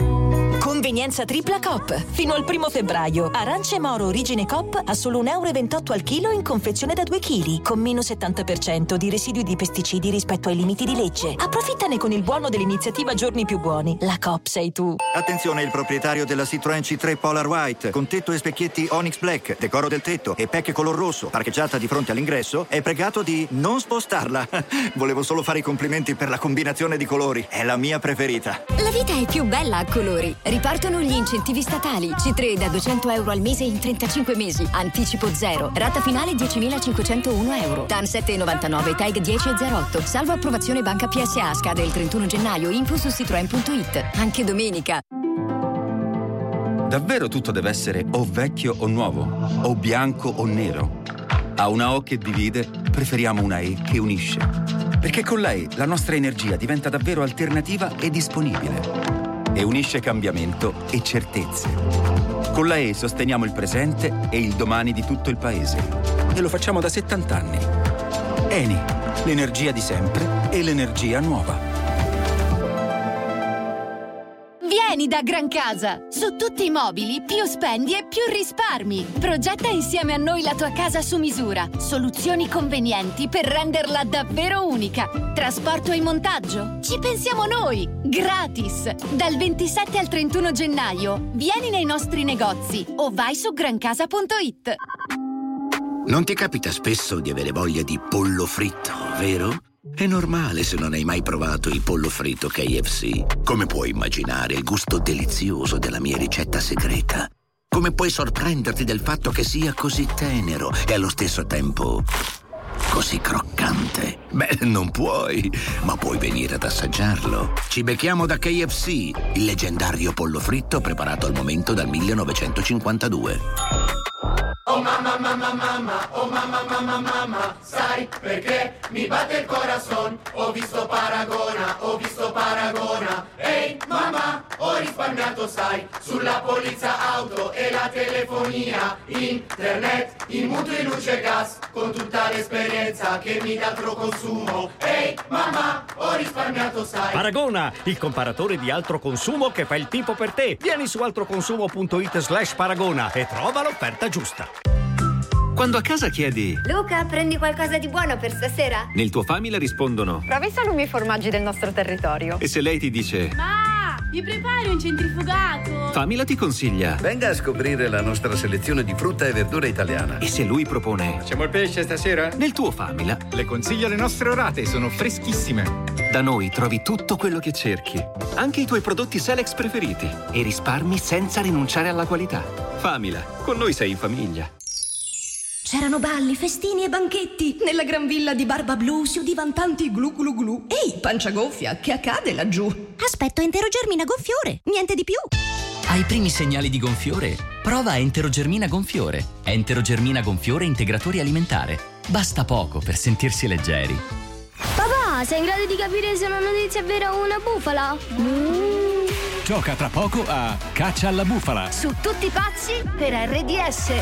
Convenienza tripla Coop. Fino al primo febbraio. Arance Moro Origine Coop a solo un euro e ventotto al chilo in confezione da due chili. Con meno settanta per cento di residui di pesticidi rispetto ai limiti di legge. Approfittane con il buono dell'iniziativa Giorni più buoni. La Coop sei tu. Attenzione, il proprietario della Citroën C tre Polar White con tetto e specchietti Onyx Black, decoro del tetto e pecche color rosso, parcheggiata di fronte all'ingresso, è pregato di non spostarla. Volevo solo fare i complimenti per la combinazione di colori. È la mia preferita. La vita è più bella a colori. Ripartono gli incentivi statali. C tre da duecento euro al mese in trentacinque mesi. Anticipo zero. Rata finale diecimilacinquecentouno euro. T A N sette virgola novantanove. T A G dieci virgola zero otto. Salvo approvazione banca P S A. Scade il trentuno gennaio. Info su citroen punto it. Anche domenica. Davvero tutto deve essere o vecchio o nuovo, o bianco o nero. A una O che divide, preferiamo una E che unisce. Perché con lei la nostra energia diventa davvero alternativa e disponibile. E unisce cambiamento e certezze. Con la E sosteniamo il presente e il domani di tutto il paese. E lo facciamo da settant'anni. Eni, l'energia di sempre e l'energia nuova. Vieni da Gran Casa! Su tutti i mobili più spendi e più risparmi! Progetta insieme a noi la tua casa su misura. Soluzioni convenienti per renderla davvero unica. Trasporto e montaggio? Ci pensiamo noi! Gratis! Dal ventisette al trentuno gennaio. Vieni nei nostri negozi o vai su gran casa punto it. Non ti capita spesso di avere voglia di pollo fritto, vero? È normale se non hai mai provato il pollo fritto K F C. Come puoi immaginare il gusto delizioso della mia ricetta segreta? Come puoi sorprenderti del fatto che sia così tenero e allo stesso tempo così croccante? Beh, non puoi, ma puoi venire ad assaggiarlo. Ci becchiamo da K F C, il leggendario pollo fritto preparato al momento dal millenovecentocinquantadue. Oh mamma, mamma, mamma, oh mamma, mamma, mamma, sai perché mi batte il corazon? Ho visto Paragona, ho visto Paragona. Ehi mamma, ho risparmiato, sai, sulla polizza auto e la telefonia, internet, in mutui, luce e gas, con tutta l'esperienza che mi dà altro consumo. Ehi mamma, ho risparmiato, sai. Paragona, il comparatore di altro consumo che fa il tipo per te. Vieni su altroconsumo.it slash Paragona e trova l'offerta giusta. Quando a casa chiedi Luca, prendi qualcosa di buono per stasera? Nel tuo Famila rispondono prova i salumi e formaggi del nostro territorio. E se lei ti dice ma, mi prepari un centrifugato? Famila ti consiglia venga a scoprire la nostra selezione di frutta e verdura italiana. E se lui propone facciamo il pesce stasera? Nel tuo Famila le consiglio le nostre orate, sono freschissime. Da noi trovi tutto quello che cerchi, anche i tuoi prodotti Selex preferiti, e risparmi senza rinunciare alla qualità. Famila, con noi sei in famiglia. C'erano balli, festini e banchetti. Nella gran villa di Barba Blu si udivan tanti glu glu glu. Ehi, pancia gonfia, che accade laggiù? Aspetto Enterogermina gonfiore, niente di più. Ai primi segnali di gonfiore, prova Enterogermina gonfiore. Enterogermina gonfiore integratore alimentare. Basta poco per sentirsi leggeri. Papà, sei in grado di capire se una notizia è vera o una bufala? Mm. Gioca tra poco a Caccia alla bufala su Tutti pazzi per R D S.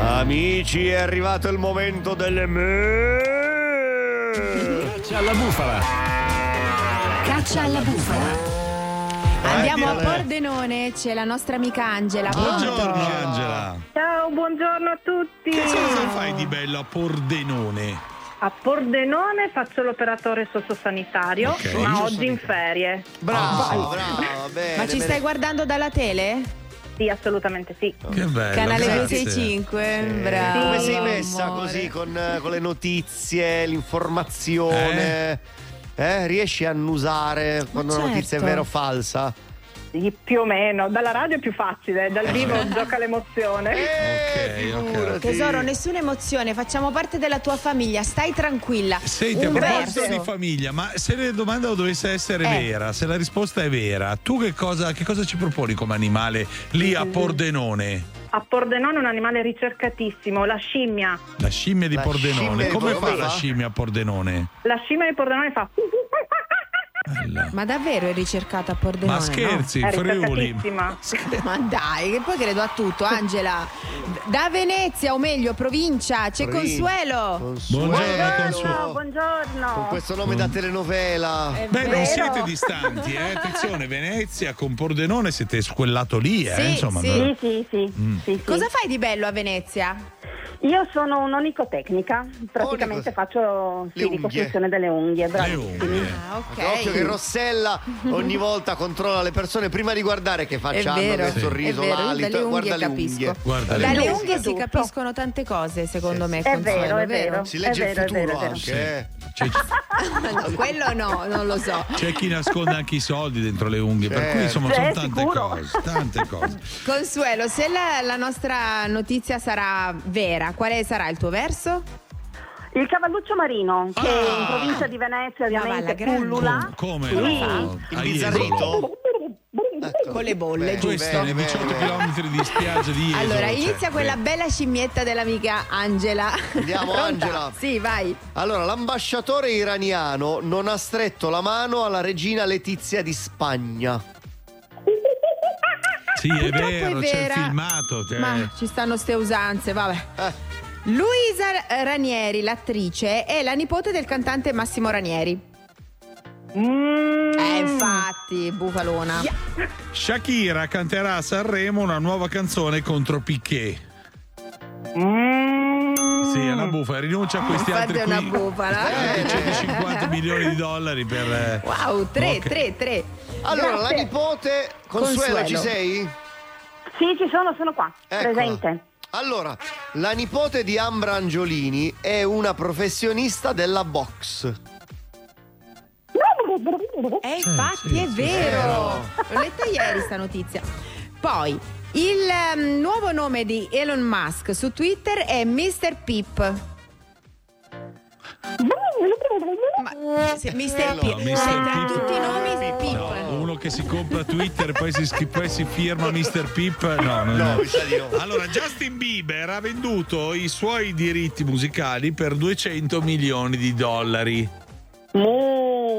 Amici, è arrivato il momento delle me... Caccia alla bufala. Caccia alla bufala. Andiamo a Pordenone, c'è la nostra amica Angela. Buongiorno Angela. Ciao, buongiorno a tutti. Che cosa fai di bello a Pordenone? A Pordenone faccio l'operatore sociosanitario, okay. Ma oggi in ferie. Bravo, oh, bravo, bene. Ma ci bene. Stai guardando dalla tele? Sì, assolutamente sì. Che bello. Canale duecentosessantacinque, sì. Bravo. Come sei messa amore. Così con, con le notizie, l'informazione? Eh? Eh? Riesci a annusare quando certo. Una notizia è vera o falsa? Sì, più o meno. Dalla radio è più facile, dal vivo gioca l'emozione. Eh, okay, okay. Tesoro, nessuna emozione, facciamo parte della tua famiglia, stai tranquilla. Senti, un a proposito verso. Di famiglia, ma se la domanda dovesse essere eh. vera, se la risposta è vera, tu che cosa, che cosa ci proponi come animale lì a Pordenone? A Pordenone è un animale ricercatissimo, la scimmia. La scimmia di la Pordenone. Scimmia come di fa la scimmia a Pordenone? La scimmia di Pordenone fa... Bella. Ma davvero è ricercata a Pordenone? Ma scherzi, no? Friuli. Ma dai, che poi credo a tutto, Angela. Da Venezia, o meglio, provincia, c'è Consuelo. Consuelo. Buongiorno, Consuelo. Buongiorno. Con questo nome da telenovela. È Beh, vero. Non siete distanti, eh? Attenzione, Venezia con Pordenone siete squellato lì, eh? Sì, insomma, sì. No? Sì, sì, sì. Mm. Sì, sì. Cosa fai di bello a Venezia? Io sono un'onicotecnica, praticamente Onico... faccio sì, ricostruzione delle unghie. Le unghie. Ah, okay. Occhio che Rossella ogni volta controlla le persone prima di guardare che facciano, che sì. sorriso, l'alito, guarda le unghie. Guarda le dalle unghie, unghie si capiscono tante cose, secondo sì. me. È vero, è vero. Si legge vero, il futuro vero, anche. C'è... no, quello no, non lo so. C'è chi nasconde anche i soldi dentro le unghie, c'è. Per cui insomma c'è, sono tante sicuro. cose, tante cose. Consuelo, se la, la nostra notizia sarà vera, quale sarà il tuo verso? Il cavalluccio marino, ah! che in provincia di Venezia ovviamente pullula. Come? Come? Sì. Il bizzarrito? Con le bolle, beh, giusto? Bene, diciotto chilometri di spiaggia di Isola. Allora inizia, cioè, quella beh. bella scimmietta dell'amica Angela. Andiamo. Angela. Sì, vai. Allora, l'ambasciatore iraniano non ha stretto la mano alla regina Letizia di Spagna. Sì, è vero, è c'è il filmato. Cioè. Ma ci stanno ste usanze, vabbè. Eh. Luisa Ranieri, l'attrice, è la nipote del cantante Massimo Ranieri. Mm. Eh, infatti, bufalona. Yeah. Shakira canterà a Sanremo una nuova canzone contro Piqué. Mm. Sì, è una bufa, rinuncia a questi altri. Infatti è una bufala. Eh, centocinquanta milioni di dollari per. Wow, tre, tre, tre. Allora, grazie. La nipote Consuelo, Consuelo, ci sei? Sì, ci sono, sono qua, eccola. Presente. Allora, la nipote di Ambra Angiolini è una professionista della box. Eh, infatti, sì, è sì, vero. Sì. L'ho letta ieri sta notizia. Poi, il um, nuovo nome di Elon Musk su Twitter è mister Pip. Ma se mister Pip, no, tra tutti i nomi Pip. No, uno che si compra Twitter e poi si, poi si firma mister Pip. No, no, no. no. Allora, Justin Bieber ha venduto i suoi diritti musicali per duecento milioni di dollari. Oh.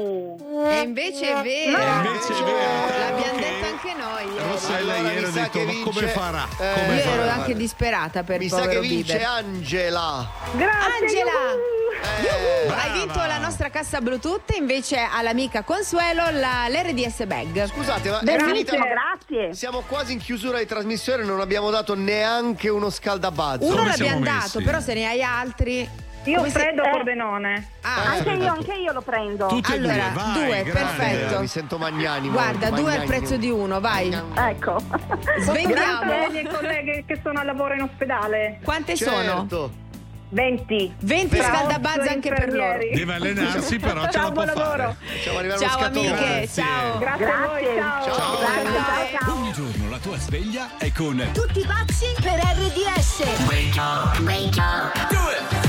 E invece è vero. E invece è vero. L'abbiamo okay. detto anche noi. Eh. Rossella allora, ieri ha detto che vince, ma come farà? Eh, come ero farà? anche disperata per il povero Bieber. Mi sa che vince Bieber. Angela. Grazie. Angela. Eh, hai vinto la nostra cassa Bluetooth, invece all'amica Consuelo la, l'R D S bag. Scusate, ma grazie, è finita, ma grazie. Siamo quasi in chiusura di trasmissione, non abbiamo dato neanche uno scaldabazzo. Uno l'abbiamo dato, messi? però se ne hai altri. Io come prendo se... Pordenone. Ah, anche io, anche io lo prendo. Tutte allora, due, vai, due perfetto. Mi sento Magnani. Guarda, molto, due al prezzo di uno, vai. Magnani. Ecco. Svendiamo le mie colleghe che sono a lavoro in ospedale. Quante certo. sono? venti venti scaldabazzi anche per loro. Deve allenarsi, però ce la può fare. Ciao, ciao amiche, ciao. Grazie, grazie a voi, ciao. Ciao. Ciao. Ciao. Ciao. Ogni giorno la tua sveglia è con tutti i pazzi per R D S. Wake up, wake up. Do it.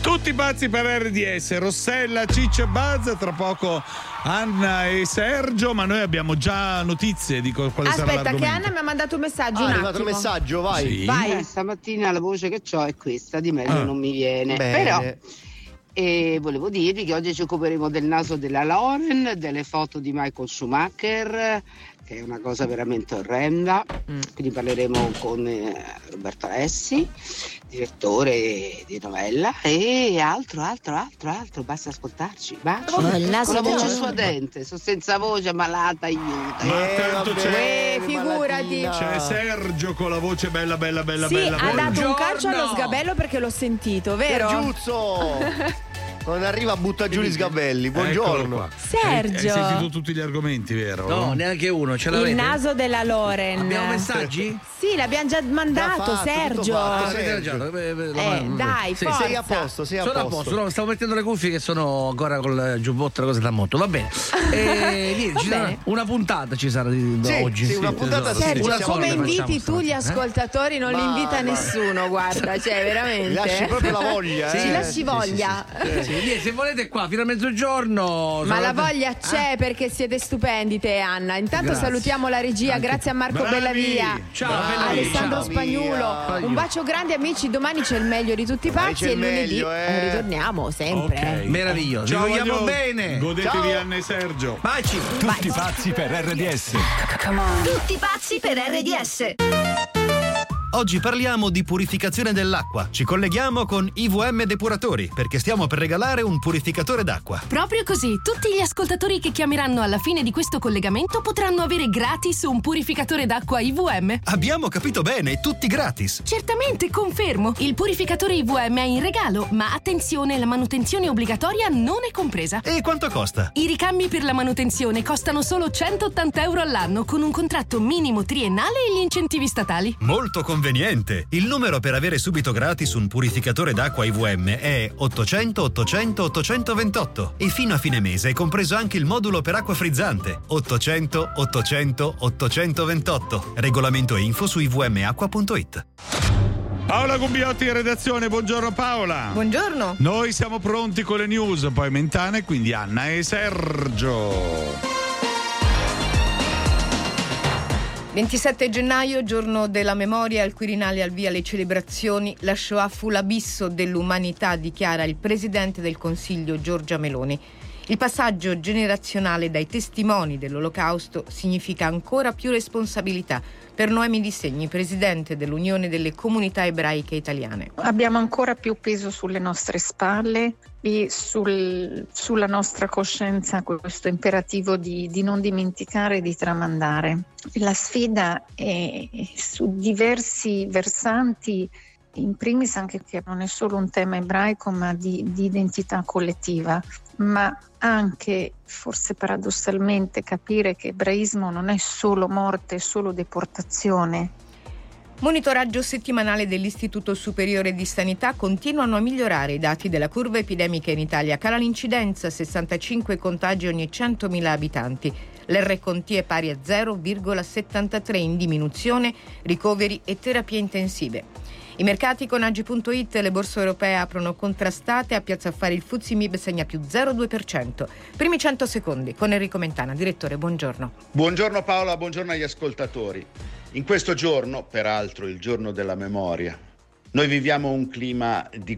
Tutti pazzi per R D S, Rossella, Ciccio e Buzz, tra poco Anna e Sergio, ma noi abbiamo già notizie di quale Aspetta, sarà l'argomento. Aspetta che Anna mi ha mandato un messaggio, ah, un è arrivato un messaggio, vai. Sì. vai. Eh, stamattina la voce che ho è questa, di meglio ah. non mi viene. Bene. Però eh, volevo dirvi che oggi ci occuperemo del naso della Lauren, delle foto di Michael Schumacher, che è una cosa veramente orrenda, mm. quindi parleremo con eh, Roberto Alessi, direttore di novella, e altro, altro, altro, altro, basta ascoltarci, bacio, oh, la con la voce suadente, sono senza voce, malata, aiuta. Ma eh, tanto c'è, eh, figurati. C'è Sergio con la voce bella, bella, bella, sì, bella. Sì, ha dato un calcio allo sgabello perché l'ho sentito, vero? Giuzzo! Non arriva, butta giù gli sgabelli. Buongiorno Sergio. Hai sentito tutti gli argomenti, vero? No, neanche uno. Ce l'avete? Il naso della Lauren. Abbiamo messaggi? Sì, l'abbiamo già mandato, fatto, Sergio. Fatto, Sergio. Eh, dai, sì. Sei a posto, sei a sono posto. A posto. No, stavo mettendo le cuffie che sono ancora col giubbotto, la cosa da molto. Va bene. E, lì, Va ci bene. Sarà una puntata ci sarà di, sì, oggi. Sì, sì, una puntata. Sergio, una come inviti tu stamattina. Gli ascoltatori non ma, li invita ma, nessuno, guarda, cioè veramente. Lasci proprio la voglia. Ci lasci voglia. Sì, se volete qua fino a mezzogiorno. Ma la voglia c'è, ah. perché siete stupendi te, Anna. Intanto grazie. Salutiamo la regia, anche. Grazie a Marco bravi. Bellavia, ciao, bravi. Alessandro ciao. Spagnuolo. Via. Un bacio grande amici, domani c'è il meglio di tutti i pazzi e lunedì meglio, eh. ritorniamo sempre. Okay. Meraviglioso. Ci vogliamo bene. Godetevi ciao. Anna e Sergio. Baci. Tutti pazzi per R D S. Come on. Tutti pazzi per R D S. Oggi parliamo di purificazione dell'acqua. Ci colleghiamo con I V M Depuratori perché stiamo per regalare un purificatore d'acqua. Proprio così, tutti gli ascoltatori che chiameranno alla fine di questo collegamento potranno avere gratis un purificatore d'acqua I V M. Abbiamo capito bene, tutti gratis. Certamente, confermo. Il purificatore I V M è in regalo, ma attenzione, la manutenzione obbligatoria non è compresa. E quanto costa? I ricambi per la manutenzione costano solo centottanta euro all'anno con un contratto minimo triennale e gli incentivi statali. Molto conveniente. Conveniente. Il numero per avere subito gratis un purificatore d'acqua I V M è ottocento ottocento ottocentoventotto e fino a fine mese è compreso anche il modulo per acqua frizzante ottocento ottocento ottocentoventotto. Regolamento e info su i v m acqua punto i t. Paola Gubbiotti in redazione, buongiorno Paola. Buongiorno. Noi siamo pronti con le news, poi Mentana, quindi Anna e Sergio. ventisette gennaio, giorno della memoria, al Quirinale al via le celebrazioni. La Shoah fu l'abisso dell'umanità, dichiara il presidente del Consiglio Giorgia Meloni. Il passaggio generazionale dai testimoni dell'Olocausto significa ancora più responsabilità per Noemi Di Segni, presidente dell'Unione delle Comunità Ebraiche Italiane. Abbiamo ancora più peso sulle nostre spalle e sul, sulla nostra coscienza questo imperativo di, di non dimenticare e di tramandare. La sfida è su diversi versanti, in primis anche che non è solo un tema ebraico ma di, di identità collettiva, ma anche forse paradossalmente capire che ebraismo non è solo morte, è solo deportazione. Monitoraggio settimanale dell'Istituto Superiore di Sanità, continuano a migliorare i dati della curva epidemica in Italia. Cala l'incidenza, sessantacinque contagi ogni centomila abitanti. L'erre Con Ti è pari a zero virgola settantatré, in diminuzione ricoveri e terapie intensive. I mercati con agi punto i t, le borse europee aprono contrastate, a Piazza Affari il F T S E M I B segna più zero virgola due per cento. Primi cento secondi con Enrico Mentana. Direttore, buongiorno. Buongiorno Paola, buongiorno agli ascoltatori. In questo giorno, peraltro il giorno della memoria, noi viviamo un clima di